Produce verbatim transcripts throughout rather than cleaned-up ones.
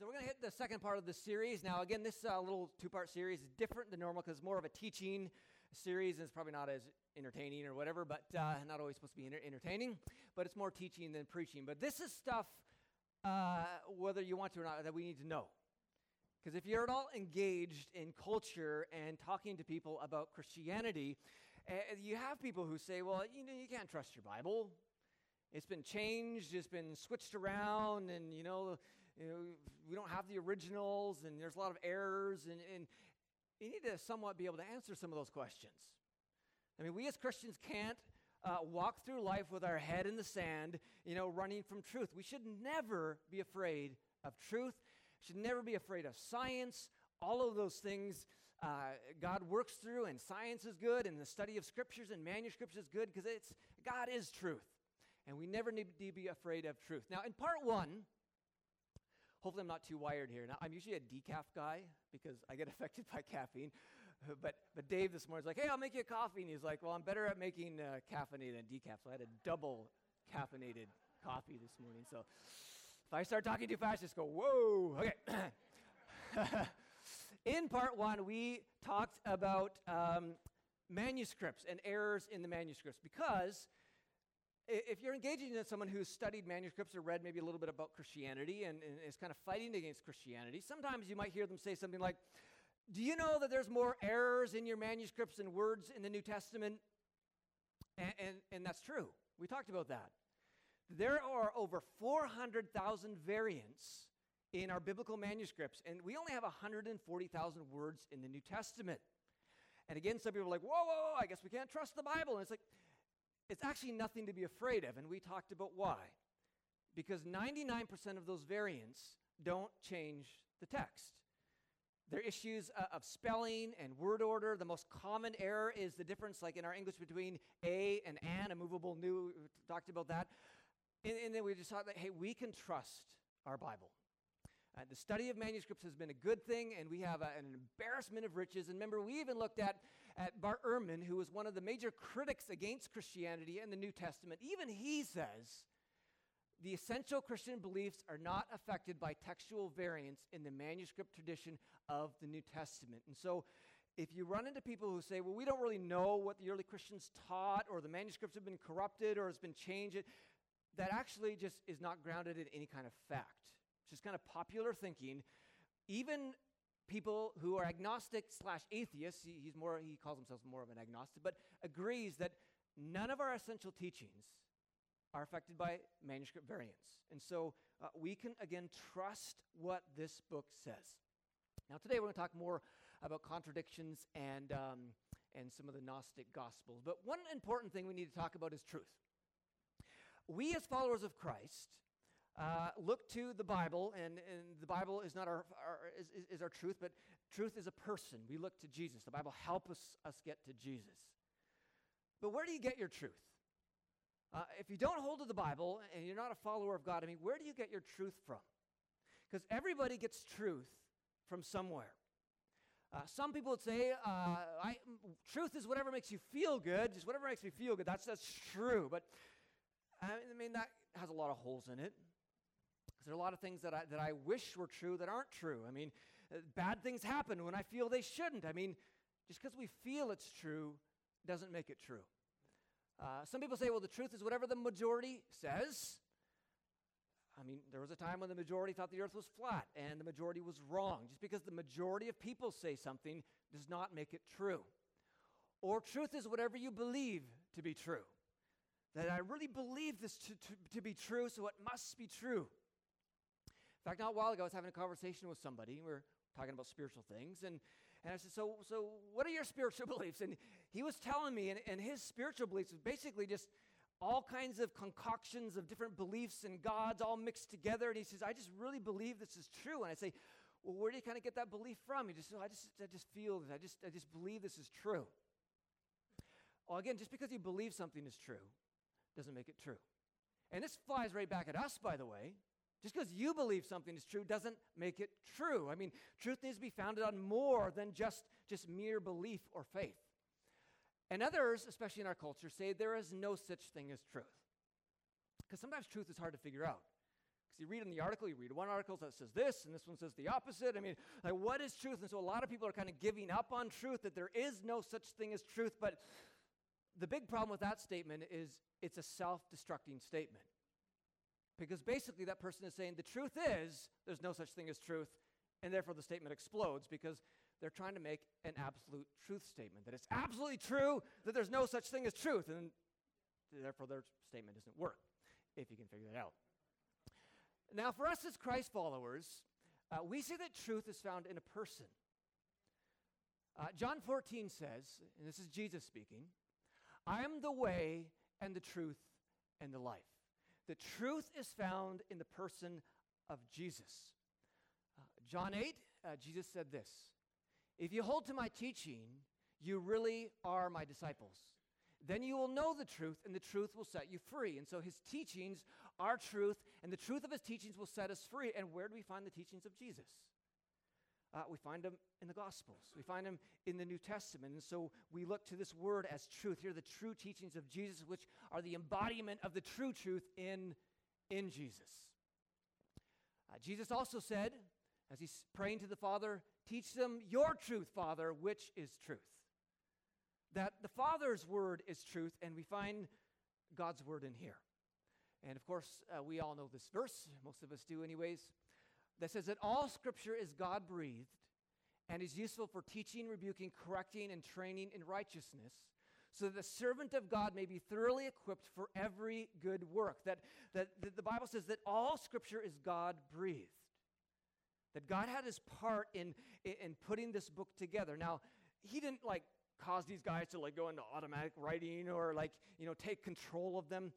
So we're going to hit the second part of the series. Now, again, this uh, little two-part series is different than normal because it's more of a teaching series, and it's probably not as entertaining or whatever, but uh, not always supposed to be entertaining, but it's more teaching than preaching. But this is stuff, uh, whether you want to or not, that we need to know. Because if you're at all engaged in culture and talking to people about Christianity, uh, you have people who say, well, you know, you can't trust your Bible. It's been changed, it's been switched around, and, you know, you know we don't have the originals, and there's a lot of errors, and, and you need to somewhat be able to answer some of those questions. I mean, we as Christians can't uh, walk through life with our head in the sand, you know, running from truth. We should never be afraid of truth. Should never be afraid of science. All of those things uh, God works through, and science is good, and the study of scriptures and manuscripts is good, because it's God is truth, and we never need to be afraid of truth. Now, in part one, hopefully I'm not too wired here. Now, I'm usually a decaf guy because I get affected by caffeine, but but Dave this morning's like, hey, I'll make you a coffee, and he's like, well, I'm better at making uh, caffeinated than decaf, so I had a double caffeinated coffee this morning, so... If I start talking too fast, just go, whoa, okay. In part one, we talked about um, manuscripts and errors in the manuscripts, because if you're engaging in someone who's studied manuscripts or read maybe a little bit about Christianity and, and is kind of fighting against Christianity, sometimes you might hear them say something like, do you know that there's more errors in your manuscripts and words in the New Testament? And, and, and that's true. We talked about that. There are over four hundred thousand variants in our biblical manuscripts, and we only have one hundred forty thousand words in the New Testament. And again, some people are like, whoa, whoa, whoa, I guess we can't trust the Bible. And it's like, it's actually nothing to be afraid of, and we talked about why. Because ninety-nine percent of those variants don't change the text. They're issues of spelling and word order. The most common error is the difference, like in our English, between a and an, a movable new, we talked about that. And, and then we just thought that, hey, we can trust our Bible. Uh, the study of manuscripts has been a good thing, and we have a, an embarrassment of riches. And remember, we even looked at, at Bart Ehrman, who was one of the major critics against Christianity and the New Testament. Even he says the essential Christian beliefs are not affected by textual variants in the manuscript tradition of the New Testament. And so if you run into people who say, well, we don't really know what the early Christians taught, or the manuscripts have been corrupted, or has been changed, that actually just is not grounded in any kind of fact. It's just kind of popular thinking. Even people who are agnostic slash atheists, he, he's more, he calls himself more of an agnostic, but agrees that none of our essential teachings are affected by manuscript variants. And so uh, we can, again, trust what this book says. Now, today we're going to talk more about contradictions and, um, and some of the Gnostic Gospels. But one important thing we need to talk about is truth. We as followers of Christ uh, look to the Bible, and, and the Bible is not our, our is, is our truth, but truth is a person. We look to Jesus. The Bible helps us, us get to Jesus. But where do you get your truth? Uh, if you don't hold to the Bible and you're not a follower of God, I mean, where do you get your truth from? Because everybody gets truth from somewhere. Uh, some people would say, uh, I, truth is whatever makes you feel good, just whatever makes me feel good. That's, that's true, but... I mean, that has a lot of holes in it. Because there are a lot of things that I, that I wish were true that aren't true. I mean, bad things happen when I feel they shouldn't. I mean, just because we feel it's true doesn't make it true. Uh, some people say, well, the truth is whatever the majority says. I mean, there was a time when the majority thought the earth was flat and the majority was wrong. Just because the majority of people say something does not make it true. Or truth is whatever you believe to be true. That I really believe this to, to, to be true, so it must be true. In fact, not a while ago, I was having a conversation with somebody, and we were talking about spiritual things, and, and I said, so, so what are your spiritual beliefs? And he was telling me, and, and his spiritual beliefs was basically just all kinds of concoctions of different beliefs and gods all mixed together, and he says, I just really believe this is true. And I say, well, where do you kind of get that belief from? He just said, oh, I just, I just feel this. I just, I just believe this is true. Well, again, just because you believe something is true doesn't make it true. And this flies right back at us, by the way. Just because you believe something is true doesn't make it true. I mean, truth needs to be founded on more than just, just mere belief or faith. And others, especially in our culture, say there is no such thing as truth. Because sometimes truth is hard to figure out. Because you read in the article, you read one article that says this, and this one says the opposite. I mean, like, what is truth? And so a lot of people are kind of giving up on truth, that there is no such thing as truth. But the big problem with that statement is it's a self-destructing statement. Because basically that person is saying the truth is there's no such thing as truth, and therefore the statement explodes because they're trying to make an absolute truth statement, that it's absolutely true that there's no such thing as truth, and therefore their statement doesn't work, if you can figure that out. Now, for us as Christ followers, uh, we see that truth is found in a person. Uh, John fourteen says, and this is Jesus speaking, "I am the way and the truth and the life." The truth is found in the person of Jesus. Uh, John eight, uh, Jesus said this, "If you hold to my teaching, you really are my disciples. Then you will know the truth, and the truth will set you free." And so his teachings are truth, and the truth of his teachings will set us free. And where do we find the teachings of Jesus? Uh, we find them in the Gospels. We find them in the New Testament. And so we look to this word as truth. Here are the true teachings of Jesus, which are the embodiment of the true truth in, in Jesus. Uh, Jesus also said, as he's praying to the Father, "Teach them your truth, Father, which is truth." That the Father's word is truth, and we find God's word in here. And of course, uh, we all know this verse, most of us do anyways, that says that all Scripture is God-breathed and is useful for teaching, rebuking, correcting, and training in righteousness, so that the servant of God may be thoroughly equipped for every good work. That, that, that the Bible says that all Scripture is God-breathed, that God had his part in, in putting this book together. Now, he didn't, like, cause these guys to like go into automatic writing or like, you know, take control of them.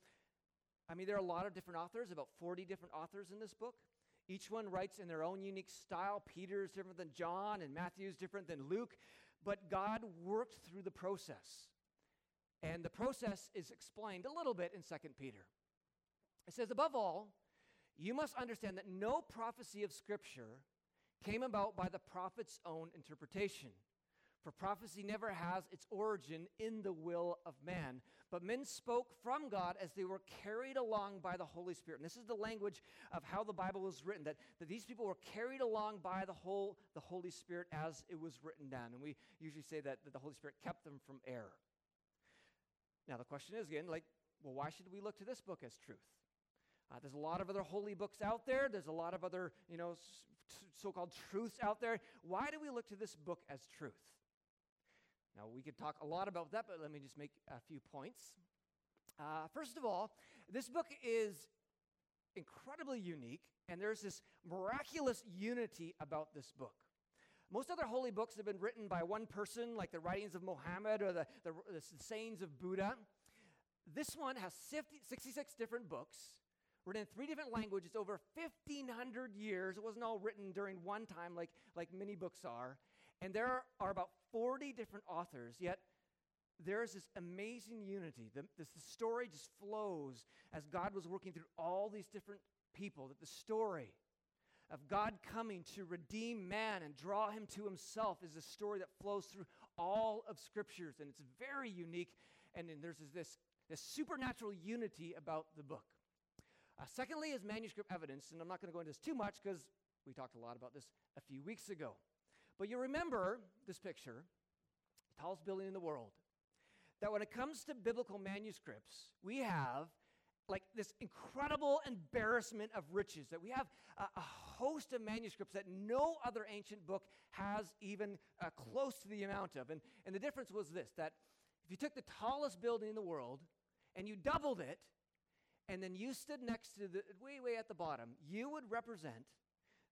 I mean, there are a lot of different authors, about forty different authors in this book. Each one writes in their own unique style. Peter's different than John, and Matthew's different than Luke. But God worked through the process. And the process is explained a little bit in Second Peter. It says, "Above all, you must understand that no prophecy of Scripture came about by the prophet's own interpretation. For prophecy never has its origin in the will of man, but men spoke from God as they were carried along by the Holy Spirit." And this is the language of how the Bible was written, that, that these people were carried along by the whole the Holy Spirit as it was written down. And we usually say that, that the Holy Spirit kept them from error. Now the question is again, like, well, why should we look to this book as truth? Uh, there's a lot of other holy books out there. There's a lot of other, you know, so-called truths out there. Why do we look to this book as truth? Now, we could talk a lot about that, but let me just make a few points. Uh, first of all, this book is incredibly unique, and there's this miraculous unity about this book. Most other holy books have been written by one person, like the writings of Muhammad or the, the, the sayings of Buddha. This one has fifty, sixty-six different books, written in three different languages over fifteen hundred years. It wasn't all written during one time like, like many books are. And there are about forty different authors, yet there is this amazing unity. The, this, the story just flows as God was working through all these different people, that the story of God coming to redeem man and draw him to himself is a story that flows through all of Scriptures, and it's very unique, and, and there's this, this supernatural unity about the book. Uh, secondly is manuscript evidence, and I'm not going to go into this too much because we talked a lot about this a few weeks ago. But you remember this picture, the tallest building in the world, that when it comes to biblical manuscripts, we have like this incredible embarrassment of riches, that we have a, a host of manuscripts that no other ancient book has even uh, close to the amount of. And, and the difference was this, that if you took the tallest building in the world and you doubled it, and then you stood next to the, way, way at the bottom, you would represent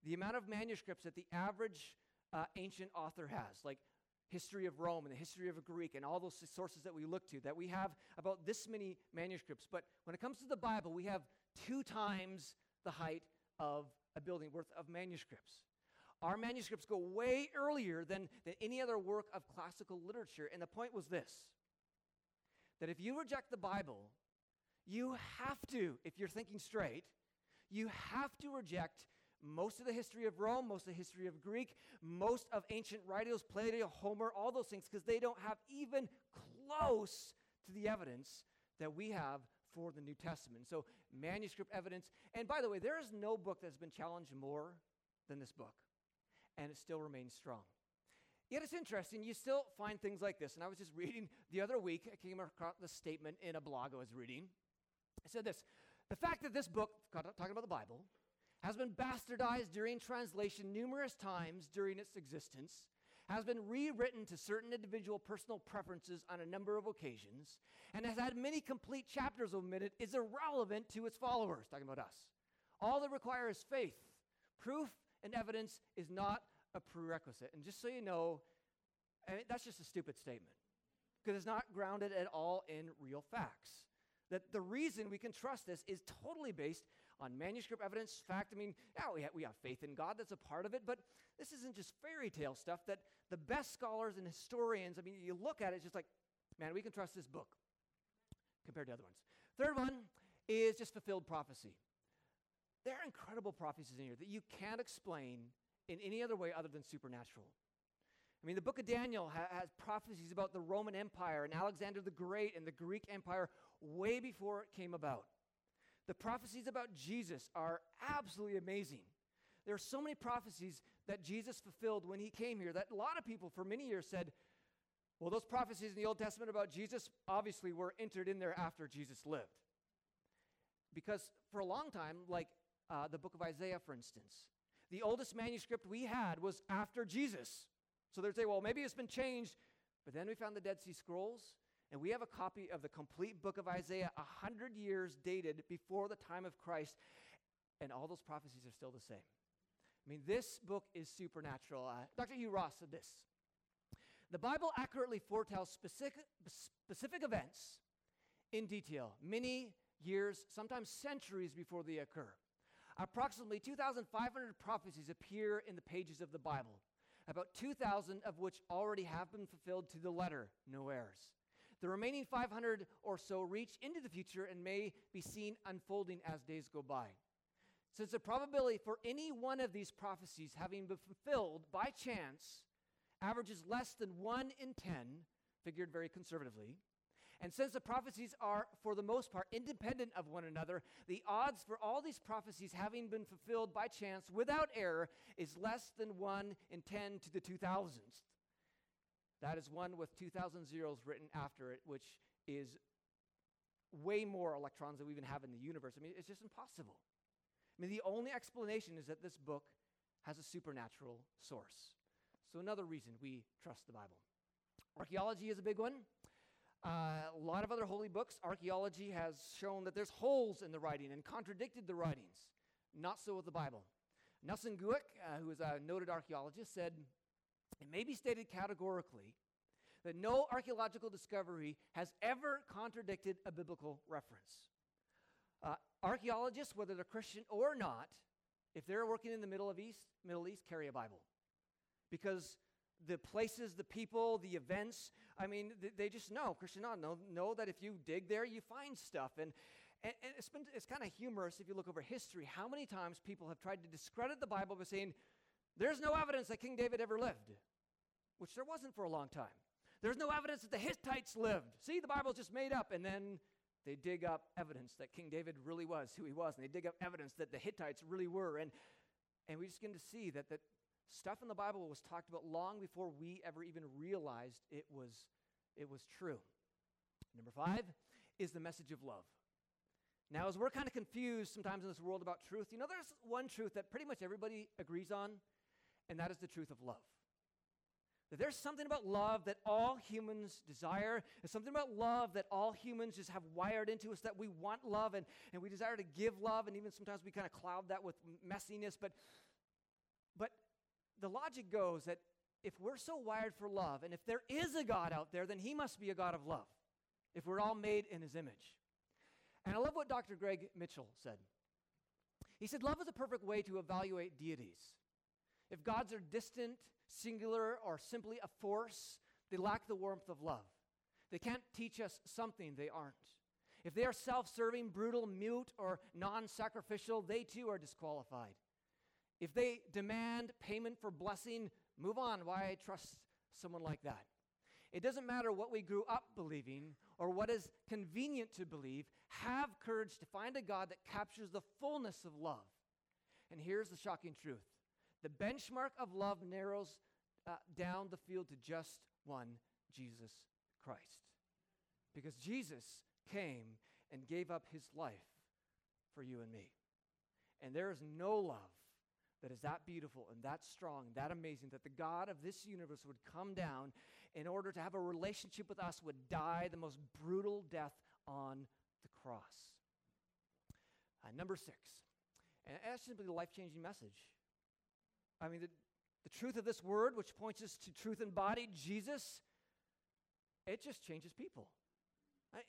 the amount of manuscripts that the average Uh, ancient author has, like history of Rome and the history of Greek and all those sources that we look to, that we have about this many manuscripts. But when it comes to the Bible, we have two times the height of a building worth of manuscripts. Our manuscripts go way earlier than, than any other work of classical literature. And the point was this, that if you reject the Bible, you have to, if you're thinking straight, you have to reject most of the history of Rome, most of the history of Greek, most of ancient writers, Plato, Homer, all those things, because they don't have even close to the evidence that we have for the New Testament. So manuscript evidence. And by the way, there is no book that's been challenged more than this book, and it still remains strong. Yet it's interesting, you still find things like this. And I was just reading the other week, I came across this statement in a blog I was reading. It said this: the fact that this book, talking about the Bible, has been bastardized during translation numerous times during its existence, has been rewritten to certain individual personal preferences on a number of occasions, and has had many complete chapters omitted, is irrelevant to its followers, talking about us. All that requires faith, proof, and evidence is not a prerequisite. And just so you know, I mean, that's just a stupid statement, because it's not grounded at all in real facts. That the reason we can trust this is totally based on manuscript evidence, fact. I mean, yeah, we, ha- we have faith in God. That's a part of it. But this isn't just fairy tale stuff that the best scholars and historians, I mean, you look at it, it's just like, man, we can trust this book compared to other ones. Third one is just fulfilled prophecy. There are incredible prophecies in here that you can't explain in any other way other than supernatural. I mean, the book of Daniel ha- has prophecies about the Roman Empire and Alexander the Great and the Greek Empire way before it came about. The prophecies about Jesus are absolutely amazing. There are so many prophecies that Jesus fulfilled when he came here that a lot of people for many years said, well, those prophecies in the Old Testament about Jesus obviously were entered in there after Jesus lived. Because for a long time, like uh, the book of Isaiah, for instance, the oldest manuscript we had was after Jesus. So they'd say, well, maybe it's been changed. But then we found the Dead Sea Scrolls. And we have a copy of the complete book of Isaiah, one hundred years dated before the time of Christ. And all those prophecies are still the same. I mean, this book is supernatural. Uh, Doctor Hugh Ross said this: the Bible accurately foretells specific, specific events in detail, many years, sometimes centuries before they occur. Approximately two thousand five hundred prophecies appear in the pages of the Bible, about two thousand of which already have been fulfilled to the letter, no errors. The remaining five hundred or so reach into the future and may be seen unfolding as days go by. Since the probability for any one of these prophecies having been fulfilled by chance averages less than one in ten, figured very conservatively, and since the prophecies are, for the most part, independent of one another, the odds for all these prophecies having been fulfilled by chance without error is less than one in ten to the two thousandth. That is one with two thousand zeros written after it, which is way more electrons than we even have in the universe. I mean, it's just impossible. I mean, the only explanation is that this book has a supernatural source. So another reason we trust the Bible. Archaeology is a big one. Uh, a lot of other holy books. Archaeology has shown that there's holes in the writing and contradicted the writings. Not so with the Bible. Nelson Guick, uh, who is a noted archaeologist, said, "It may be stated categorically that no archaeological discovery has ever contradicted a biblical reference." Uh, archaeologists, whether they're Christian or not, if they're working in the Middle of East, Middle East, carry a Bible. Because the places, the people, the events, I mean, th- they just know, Christian or not, know that if you dig there, you find stuff. And, and, and it's, been, it's kind of humorous if you look over history, how many times people have tried to discredit the Bible by saying, there's no evidence that King David ever lived, which there wasn't for a long time. There's no evidence that the Hittites lived. See, the Bible's just made up. And then they dig up evidence that King David really was who he was. And they dig up evidence that the Hittites really were. And and we just get to see that that stuff in the Bible was talked about long before we ever even realized it was, it was true. Number five is the message of love. Now, as we're kind of confused sometimes in this world about truth, you know, there's one truth that pretty much everybody agrees on, and that is the truth of love. That there's something about love that all humans desire. There's something about love that all humans just have wired into us, that we want love and, and we desire to give love. And even sometimes we kind of cloud that with messiness. But, but the logic goes that if we're so wired for love, and if there is a God out there, then he must be a God of love, if we're all made in his image. And I love what Doctor Greg Mitchell said. He said, love is a perfect way to evaluate deities. If gods are distant, singular, or simply a force, they lack the warmth of love. They can't teach us something they aren't. If they are self-serving, brutal, mute, or non-sacrificial, they too are disqualified. If they demand payment for blessing, move on. Why trust someone like that? It doesn't matter what we grew up believing or what is convenient to believe. Have courage to find a God that captures the fullness of love. And here's the shocking truth. The benchmark of love narrows uh, down the field to just one, Jesus Christ. Because Jesus came and gave up his life for you and me. And there is no love that is that beautiful and that strong, that amazing, that the God of this universe would come down in order to have a relationship with us, would die the most brutal death on the cross. Uh, number six, and that's simply the life-changing message. I mean, the, the truth of this word, which points us to truth embodied, Jesus, it just changes people.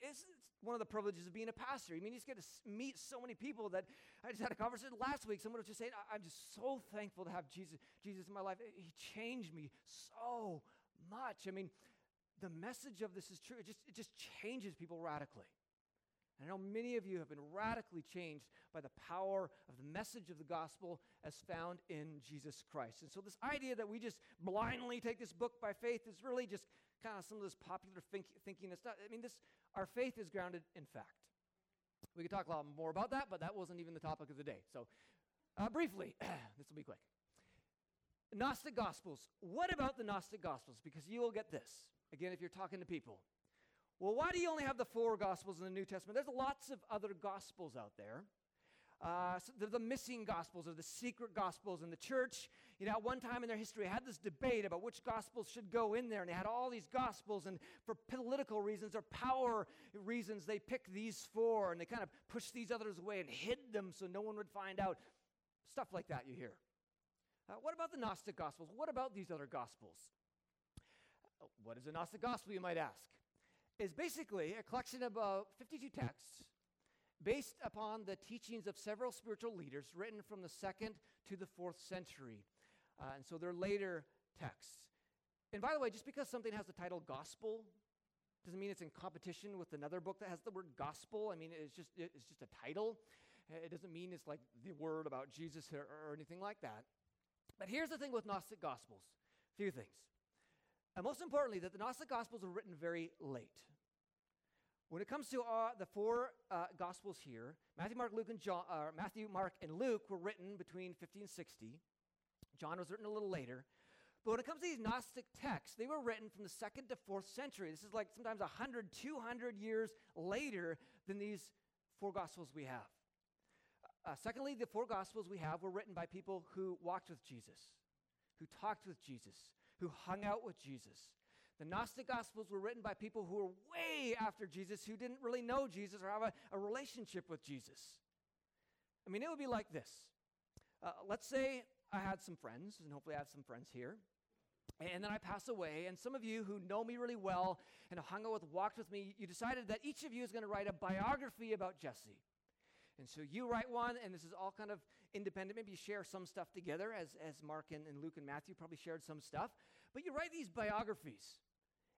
It's one of the privileges of being a pastor. I mean, you just get to meet so many people that I just had a conversation last week. Someone was just saying, I'm just so thankful to have Jesus, Jesus in my life. He changed me so much. I mean, the message of this is true. It just, it just changes people radically. And I know many of you have been radically changed by the power of the message of the gospel as found in Jesus Christ. And so this idea that we just blindly take this book by faith is really just kind of some of this popular think- thinking and stuff. I mean, this our faith is grounded in fact. We could talk a lot more about that, but that wasn't even the topic of the day. So uh, briefly, this will be quick. Gnostic Gospels. What about the Gnostic Gospels? Because you will get this, again, if you're talking to people. Well, why do you only have the four Gospels in the New Testament? There's lots of other Gospels out there. Uh, so they're the missing Gospels or the secret Gospels in the church. You know, at one time in their history, had this debate about which Gospels should go in there, and they had all these Gospels, and for political reasons or power reasons, they picked these four, and they kind of pushed these others away and hid them so no one would find out. Stuff like that you hear. Uh, what about the Gnostic Gospels? What about these other Gospels? What is a Gnostic Gospel, you might ask? Is basically a collection of about fifty-two texts based upon the teachings of several spiritual leaders written from the second to the fourth century. Uh, and so they're later texts. And by the way, just because something has the title gospel doesn't mean it's in competition with another book that has the word gospel. I mean, it's just it's just a title. It doesn't mean it's like the word about Jesus or, or anything like that. But here's the thing with Gnostic Gospels. A few things. And most importantly, that the Gnostic Gospels were written very late. When it comes to uh, the four uh, Gospels here, Matthew, Mark, Luke, and John, uh, Matthew, Mark, and Luke were written between fifty and sixty. John was written a little later. But when it comes to these Gnostic texts, they were written from the second to fourth century. This is like sometimes one hundred, two hundred years later than these four Gospels we have. Uh, secondly, the four Gospels we have were written by people who walked with Jesus, who talked with Jesus, who hung out with Jesus. The Gnostic Gospels were written by people who were way after Jesus, who didn't really know Jesus or have a, a relationship with Jesus. I mean, it would be like this. Uh, let's say I had some friends, and hopefully I have some friends here, and, and then I pass away, and some of you who know me really well and hung out with, walked with me, you decided that each of you is going to write a biography about Jesse. And so you write one, and this is all kind of independent. Maybe you share some stuff together, as, as Mark and, and Luke and Matthew probably shared some stuff. But you write these biographies,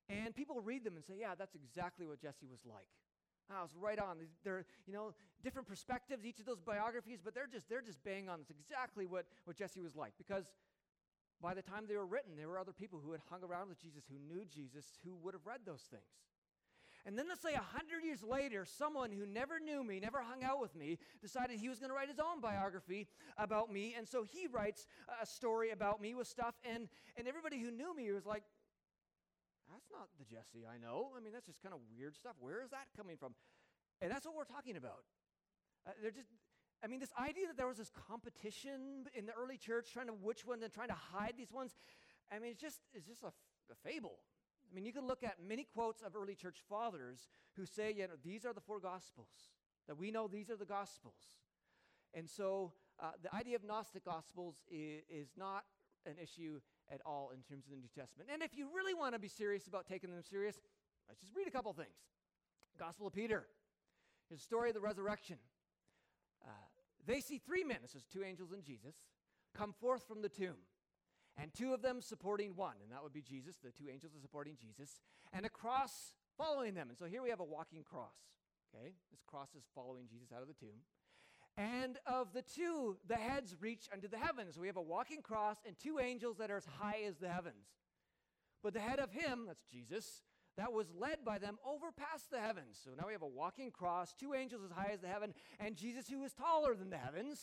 and people read them and say, yeah, that's exactly what Jesse was like. I was right on. They're, you know, different perspectives, each of those biographies, but they're just they're just bang on. It's exactly what, what Jesse was like. Because by the time they were written, there were other people who had hung around with Jesus, who knew Jesus, who would have read those things. And then let's say one hundred years later, someone who never knew me, never hung out with me, decided he was going to write his own biography about me. And so he writes a story about me with stuff. And, and everybody who knew me was like, that's not the Jesse I know. I mean, that's just kind of weird stuff. Where is that coming from? And that's what we're talking about. Uh, they're just... I mean, this idea that there was this competition in the early church, trying to which one and trying to hide these ones. I mean, it's just, it's just a, f- a fable. I mean, you can look at many quotes of early church fathers who say, you know, these are the four Gospels, that we know these are the Gospels. And so uh, the idea of Gnostic Gospels is, is not an issue at all in terms of the New Testament. And if you really want to be serious about taking them serious, let's just read a couple things. Gospel of Peter, his story of the resurrection. Uh, they see three men, this is two angels and Jesus, come forth from the tomb. And two of them supporting one, and that would be Jesus. The two angels are supporting Jesus, and a cross following them. And so here we have a walking cross, okay? This cross is following Jesus out of the tomb. And of the two, the heads reach unto the heavens. So we have a walking cross and two angels that are as high as the heavens. But the head of him, that's Jesus, that was led by them over past the heavens. So now we have a walking cross, two angels as high as the heaven, and Jesus who is taller than the heavens.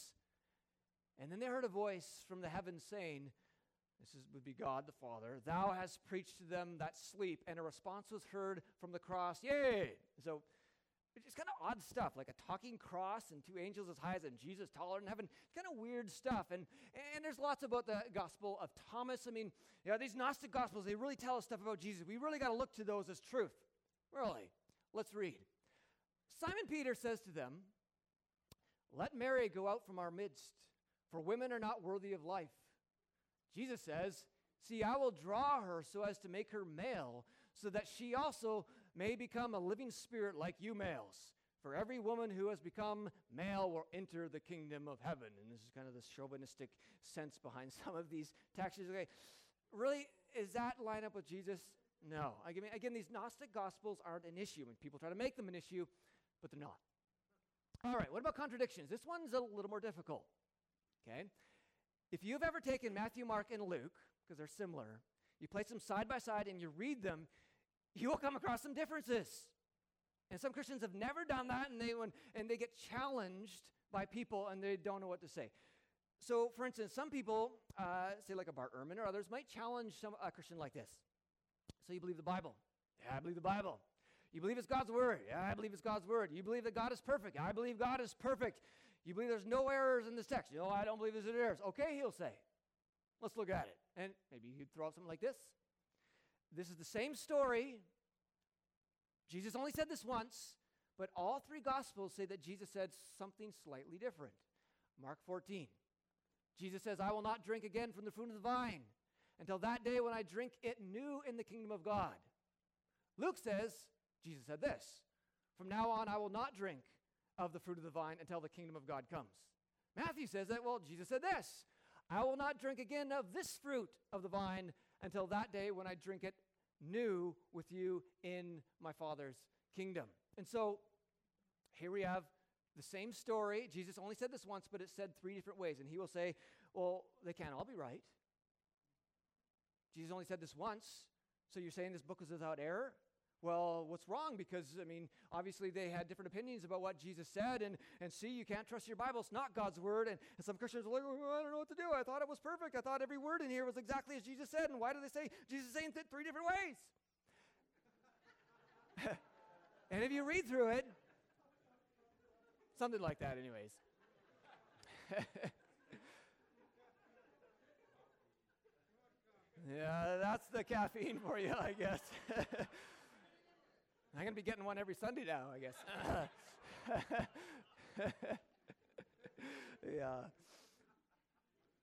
And then they heard a voice from the heavens saying, this is, would be God the Father, thou hast preached to them that sleep, and a response was heard from the cross, yay! So it's just kind of odd stuff, like a talking cross and two angels as high as and Jesus taller than heaven. It's kind of weird stuff. And and there's lots about the Gospel of Thomas. I mean, you know, these Gnostic Gospels, they really tell us stuff about Jesus. We really got to look to those as truth. Really. Let's read. Simon Peter says to them, let Mary go out from our midst, for women are not worthy of life. Jesus says, see, I will draw her so as to make her male, so that she also may become a living spirit like you males. For every woman who has become male will enter the kingdom of heaven. And this is kind of the chauvinistic sense behind some of these texts. Okay, really, is that line up with Jesus? No. I mean, again, these Gnostic Gospels aren't an issue. I mean, people try to make them an issue, but they're not. All right, what about contradictions? This one's a little more difficult, okay? If you've ever taken Matthew, Mark, and Luke, because they're similar, you place them side by side and you read them, you will come across some differences. And some Christians have never done that, and they when, and they get challenged by people, and they don't know what to say. So, for instance, some people, uh, say like a Bart Ehrman or others, might challenge some, a Christian like this. So you believe the Bible? Yeah, I believe the Bible. You believe it's God's word? Yeah, I believe it's God's word. You believe that God is perfect? I believe God is perfect. You believe there's no errors in this text? You know, I don't believe there's any errors. Okay, he'll say. Let's look at it. And maybe he'd throw out something like this. This is the same story. Jesus only said this once, but all three Gospels say that Jesus said something slightly different. Mark fourteen. Jesus says, I will not drink again from the fruit of the vine until that day when I drink it new in the kingdom of God. Luke says, Jesus said this, from now on I will not drink of the fruit of the vine until the kingdom of God comes. Matthew says that, well, Jesus said this, I will not drink again of this fruit of the vine until that day when I drink it new with you in my Father's kingdom. And so here we have the same story. Jesus only said this once, but it's said three different ways. And he will say, well, they can't all be right. Jesus only said this once. So you're saying this book is without error? Well, what's wrong? Because, I mean, obviously they had different opinions about what Jesus said, and, and see, you can't trust your Bible. It's not God's word, and, and some Christians are like, well, I don't know what to do. I thought it was perfect. I thought every word in here was exactly as Jesus said, and why do they say Jesus is saying it three different ways? And if you read through it, something like that anyways. Yeah, that's the caffeine for you, I guess. I'm going to be getting one every Sunday now, I guess. Yeah.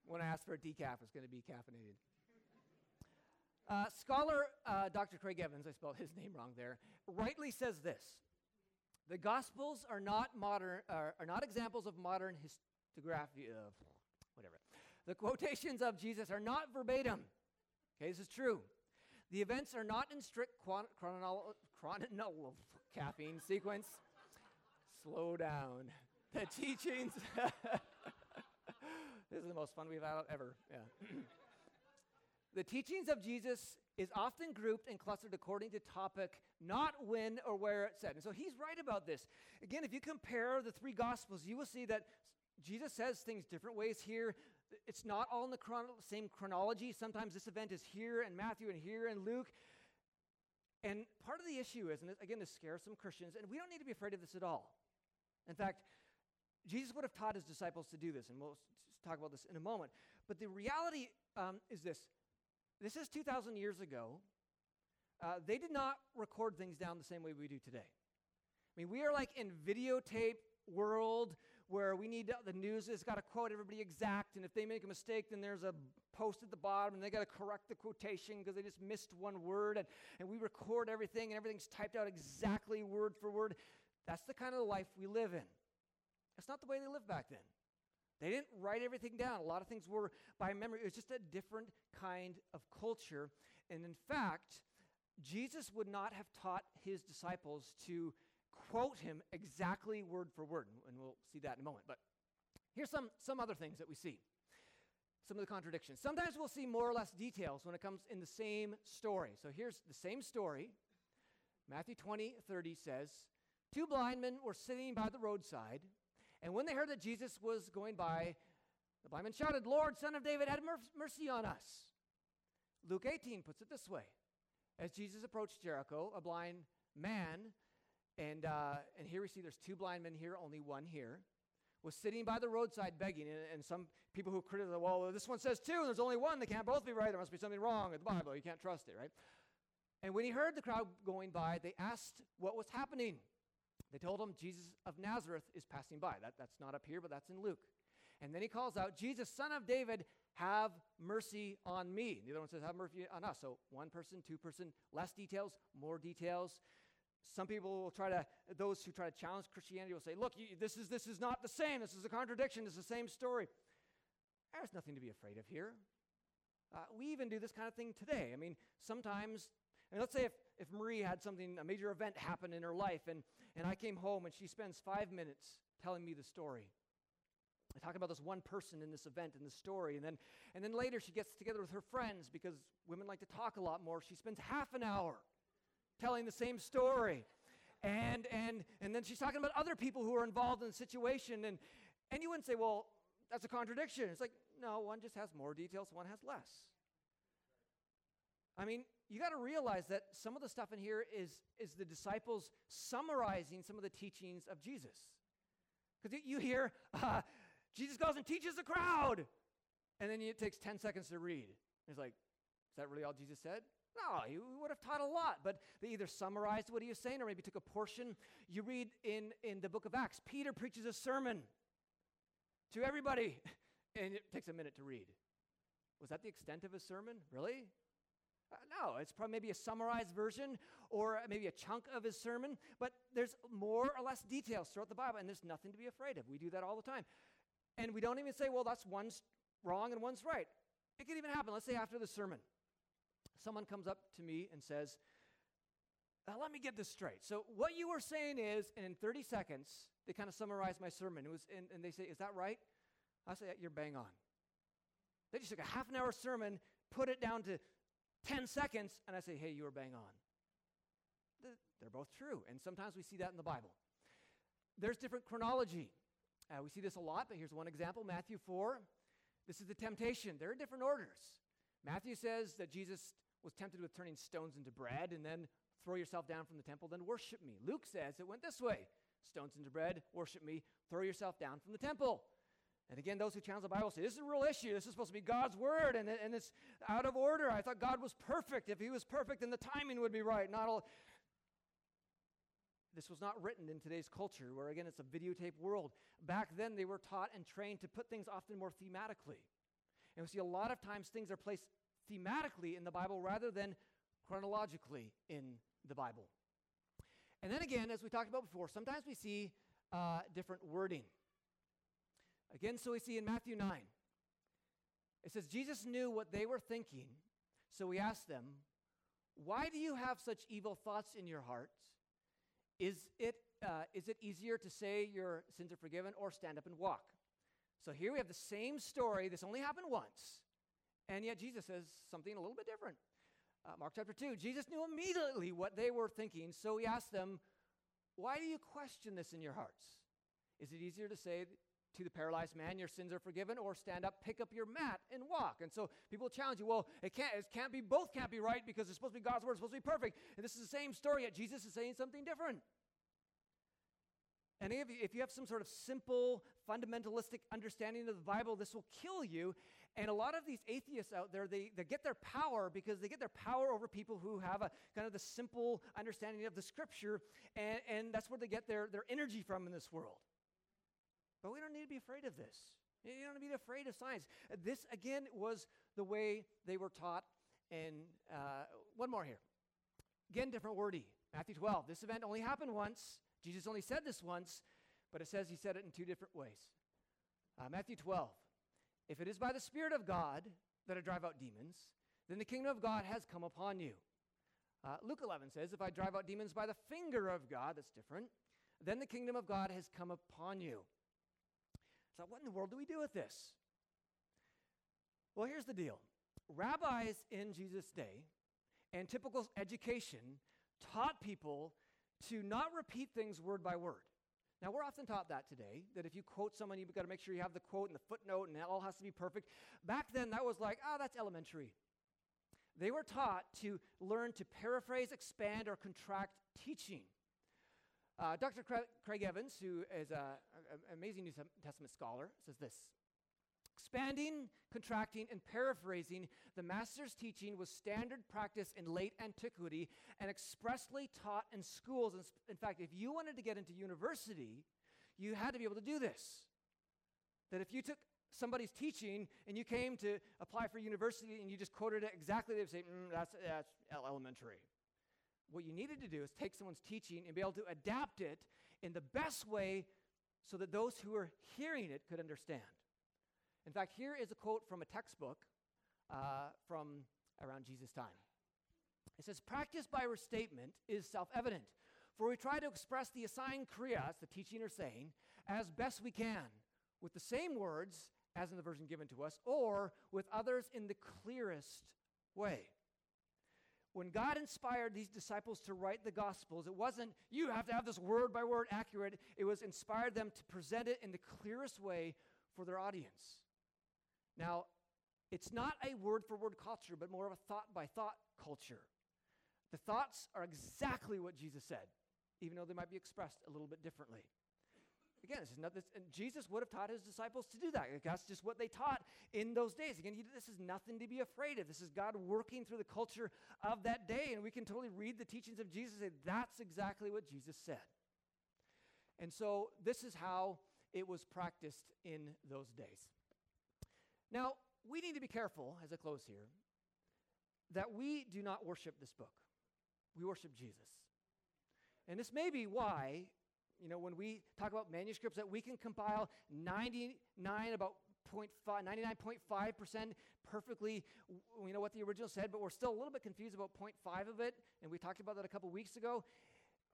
When I asked for a decaf, it's going to be caffeinated. Uh, scholar uh, Doctor Craig Evans, I spelled his name wrong there, rightly says this. The Gospels are not modern, are, are not examples of modern historiography, uh, whatever. The quotations of Jesus are not verbatim. Okay, this is true. The events are not in strict chronolo- chronolo- chronolo- caffeine sequence. Slow down. The teachings. This is the most fun we've had ever. Yeah. The teachings of Jesus is often grouped and clustered according to topic, not when or where it's said. And so he's right about this. Again, if you compare the three Gospels, you will see that Jesus says things different ways here. It's not all in the chrono- same chronology. Sometimes this event is here in Matthew and here in Luke. And part of the issue is, and again, this scares some Christians, and we don't need to be afraid of this at all. In fact, Jesus would have taught his disciples to do this, and we'll talk about this in a moment. But the reality um, is this. This is two thousand years ago. Uh, they did not record things down the same way we do today. I mean, we are like in videotape world where we need to, the news has got to quote everybody exact, and if they make a mistake, then there's a post at the bottom, and they got to correct the quotation because they just missed one word, and, and we record everything, and everything's typed out exactly word for word. That's the kind of life we live in. That's not the way they lived back then. They didn't write everything down. A lot of things were by memory. It was just a different kind of culture, and in fact, Jesus would not have taught his disciples to quote him exactly word for word, and we'll see that in a moment. But here's some, some other things that we see. some of the contradictions. Sometimes we'll see more or less details when it comes in the same story. So here's the same story. Matthew twenty thirty says, two blind men were sitting by the roadside, and when they heard that Jesus was going by, the blind man shouted, Lord, Son of David, have mercy on us. Luke eighteen puts it this way. As Jesus approached Jericho, a blind man, and, uh, and here we see there's two blind men here, only one here, was sitting by the roadside begging. And, and some people who criticize, well, this one says two, there's only one, they can't both be right, there must be something wrong with the Bible, you can't trust it, right? And when he heard the crowd going by, they asked what was happening. They told him, Jesus of Nazareth is passing by. That, that's not up here, but that's in Luke. And then he calls out, Jesus, Son of David, have mercy on me. And the other one says, have mercy on us. So one person, two person, less details, more details. Some people will try to, those who try to challenge Christianity will say, look, you, this is this is not the same. This is a contradiction. It's the same story. There's nothing to be afraid of here. Uh, we even do this kind of thing today. I mean, sometimes, I mean, let's say if, if Marie had something, a major event happen in her life, and, and I came home and she spends five minutes telling me the story. I talk about this one person in this event and the story, and then and then later she gets together with her friends because women like to talk a lot more. She spends half an hour telling the same story, and and and then she's talking about other people who are involved in the situation, and and you wouldn't say, well, that's a contradiction. It's like, no, one just has more details, one has less. I mean, you got to realize that some of the stuff in here is is the disciples summarizing some of the teachings of Jesus, because you hear. Uh, Jesus goes and teaches the crowd. And then it takes ten seconds to read. It's like, is that really all Jesus said? No, he would have taught a lot, but they either summarized what he was saying or maybe took a portion. You read in, in the book of Acts, Peter preaches a sermon to everybody, and it takes a minute to read. Was that the extent of his sermon? Really? Uh, no, it's probably maybe a summarized version or maybe a chunk of his sermon, but there's more or less details throughout the Bible, and there's nothing to be afraid of. We do that all the time. And we don't even say, well, that's one's wrong and one's right. It could even happen. Let's say after the sermon, someone comes up to me and says, let me get this straight. So what you were saying is, and in thirty seconds, they kind of summarize my sermon. It was, and, and they say, is that right? I say, you're bang on. They just took a half an hour sermon, put it down to ten seconds, and I say, hey, you were bang on. They're both true. And sometimes we see that in the Bible. There's different chronology. Uh, we see this a lot, but here's one example, Matthew four. This is the temptation. There are different orders. Matthew says that Jesus was tempted with turning stones into bread and then throw yourself down from the temple, then worship me. Luke says it went this way. Stones into bread, worship me, throw yourself down from the temple. And again, those who challenge the Bible say, this is a real issue. This is supposed to be God's word, and, and it's out of order. I thought God was perfect. If he was perfect, then the timing would be right, not all... This was not written in today's culture, where, again, it's a videotape world. Back then, they were taught and trained to put things often more thematically. And we see a lot of times things are placed thematically in the Bible rather than chronologically in the Bible. And then again, as we talked about before, sometimes we see uh, different wording. Again, so we see in Matthew nine, it says, Jesus knew what they were thinking, so he asked them, why do you have such evil thoughts in your hearts? Is it uh, is it easier to say your sins are forgiven or stand up and walk? So here we have the same story. This only happened once. And yet Jesus says something a little bit different. Uh, Mark chapter two, Jesus knew immediately what they were thinking. So he asked them, why do you question this in your hearts? Is it easier to say to the paralyzed man, your sins are forgiven, or stand up, pick up your mat, and walk? And so people challenge you, well, it can't, it can't be, both can't be right, because it's supposed to be God's word, it's supposed to be perfect. And this is the same story, yet Jesus is saying something different. And if, if you have some sort of simple, fundamentalistic understanding of the Bible, this will kill you. And a lot of these atheists out there, they, they get their power because they get their power over people who have a kind of the simple understanding of the scripture, and, and that's where they get their, their energy from in this world. But we don't need to be afraid of this. You don't need to be afraid of science. This, again, was the way they were taught. And uh, one more here. Again, different wordy. Matthew twelve. This event only happened once. Jesus only said this once, but it says he said it in two different ways. Uh, Matthew twelve. If it is by the Spirit of God that I drive out demons, then the kingdom of God has come upon you. Uh, Luke eleven says, if I drive out demons by the finger of God, that's different, then the kingdom of God has come upon you. So what in the world do we do with this? Well, here's the deal. Rabbis in Jesus' day and typical education taught people to not repeat things word by word. Now, we're often taught that today, that if you quote someone, you've got to make sure you have the quote and the footnote, and it all has to be perfect. Back then, that was like, ah, oh, that's elementary. They were taught to learn to paraphrase, expand, or contract teaching. Uh, Doctor Craig, Craig Evans, who is an amazing New Testament scholar, says this. Expanding, contracting, and paraphrasing the master's teaching was standard practice in late antiquity and expressly taught in schools. In, sp- in fact, if you wanted to get into university, you had to be able to do this. That if you took somebody's teaching and you came to apply for university and you just quoted it exactly, they would say, mm, that's, that's elementary. What you needed to do is take someone's teaching and be able to adapt it in the best way so that those who are hearing it could understand. In fact, here is a quote from a textbook uh, from around Jesus' time. It says, practice by restatement is self-evident, for we try to express the assigned kriya, that's the teaching or saying, as best we can, with the same words as in the version given to us, or with others in the clearest way. When God inspired these disciples to write the Gospels, it wasn't, you have to have this word by word accurate. It was inspired them to present it in the clearest way for their audience. Now, it's not a word for word culture, but more of a thought by thought culture. The thoughts are exactly what Jesus said, even though they might be expressed a little bit differently. Again, this is not this, and Jesus would have taught his disciples to do that. That's just what they taught in those days. Again, he, this is nothing to be afraid of. This is God working through the culture of that day, and we can totally read the teachings of Jesus and say, that's exactly what Jesus said. And so this is how it was practiced in those days. Now, we need to be careful, as I close here, that we do not worship this book. We worship Jesus. And this may be why, you know, when we talk about manuscripts, that we can compile ninety-nine about point five, ninety-nine point five percent perfectly, we know what the original said, but we're still a little bit confused about point five of it, and we talked about that a couple weeks ago.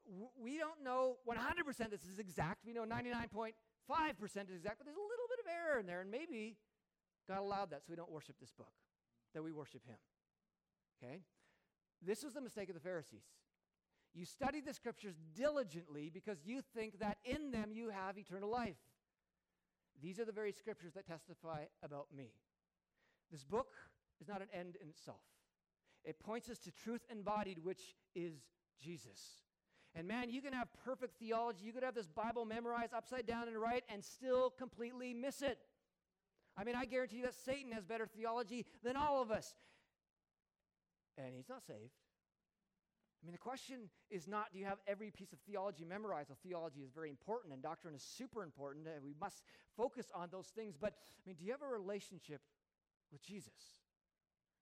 W- we don't know one hundred percent this is exact. We know ninety-nine point five percent is exact, but there's a little bit of error in there, and maybe God allowed that so we don't worship this book, that we worship him, okay? This was the mistake of the Pharisees. You study the scriptures diligently because you think that in them you have eternal life. These are the very scriptures that testify about me. This book is not an end in itself. It points us to truth embodied, which is Jesus. And man, you can have perfect theology. You could have this Bible memorized upside down and right and still completely miss it. I mean, I guarantee you that Satan has better theology than all of us. And he's not saved. I mean, the question is not, do you have every piece of theology memorized? Well, theology is very important, and doctrine is super important, and we must focus on those things. But, I mean, do you have a relationship with Jesus?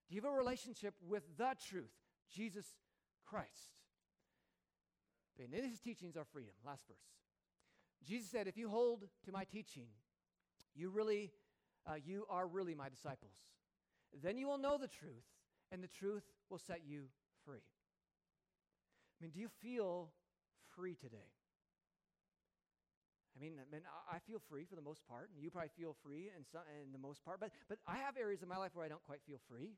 Do you have a relationship with the truth, Jesus Christ? And in his teachings are freedom. Last verse. Jesus said, if you hold to my teaching, you really... Uh, you are really my disciples. Then you will know the truth, and the truth will set you free. I mean, do you feel free today? I mean, I, mean, I feel free for the most part, and you probably feel free in, some, in the most part, but but I have areas in my life where I don't quite feel free.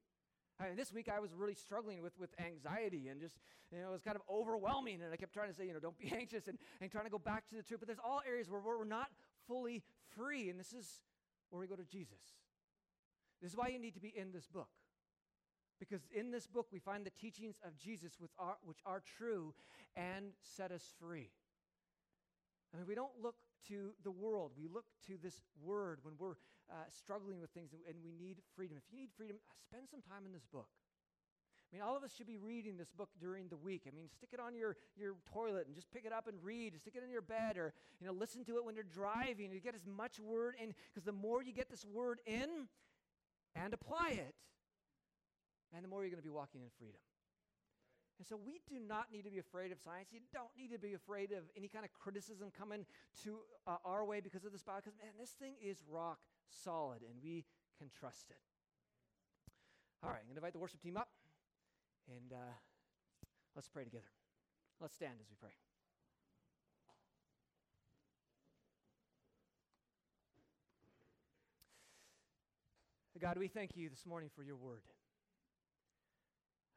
I mean, this week I was really struggling with, with anxiety, and just, you know, it was kind of overwhelming, and I kept trying to say, you know, don't be anxious, and, and trying to go back to the truth, but there's all areas where, where we're not fully free, and this is where we go to Jesus. This is why you need to be in this book. Because in this book we find the teachings of Jesus with our, which are true and set us free. I mean, we don't look to the world. We look to this word when we're uh, struggling with things and, and we need freedom. If you need freedom, spend some time in this book. I mean, all of us should be reading this book during the week. I mean, stick it on your, your toilet and just pick it up and read. Stick it in your bed, or, you know, listen to it when you're driving. You get as much word in, because the more you get this word in and apply it, and the more you're going to be walking in freedom. And so we do not need to be afraid of science. You don't need to be afraid of any kind of criticism coming to uh, our way because of this Bible. Because, man, this thing is rock solid, and we can trust it. All right, I'm going to invite the worship team up. And uh, let's pray together. Let's stand as we pray. God, we thank you this morning for your word.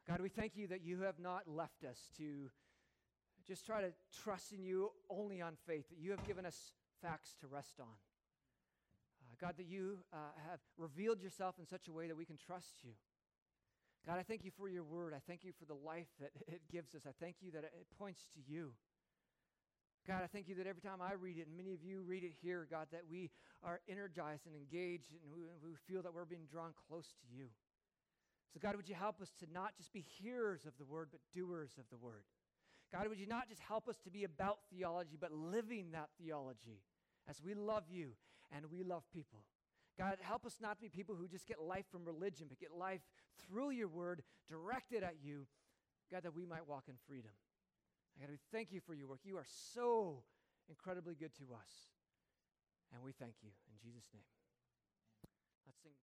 God, we thank you that you have not left us to just try to trust in you only on faith, that you have given us facts to rest on. Uh, God, that you uh, have revealed yourself in such a way that we can trust you. God, I thank you for your word. I thank you for the life that it gives us. I thank you that it points to you. God, I thank you that every time I read it, and many of you read it here, God, that we are energized and engaged, and we, we feel that we're being drawn close to you. So, God, would you help us to not just be hearers of the word, but doers of the word? God, would you not just help us to be about theology, but living that theology as we love you and we love people? God, help us not to be people who just get life from religion, but get life through your word, directed at you, God, that we might walk in freedom. God, we thank you for your work. You are so incredibly good to us. And we thank you in Jesus' name. Let's sing.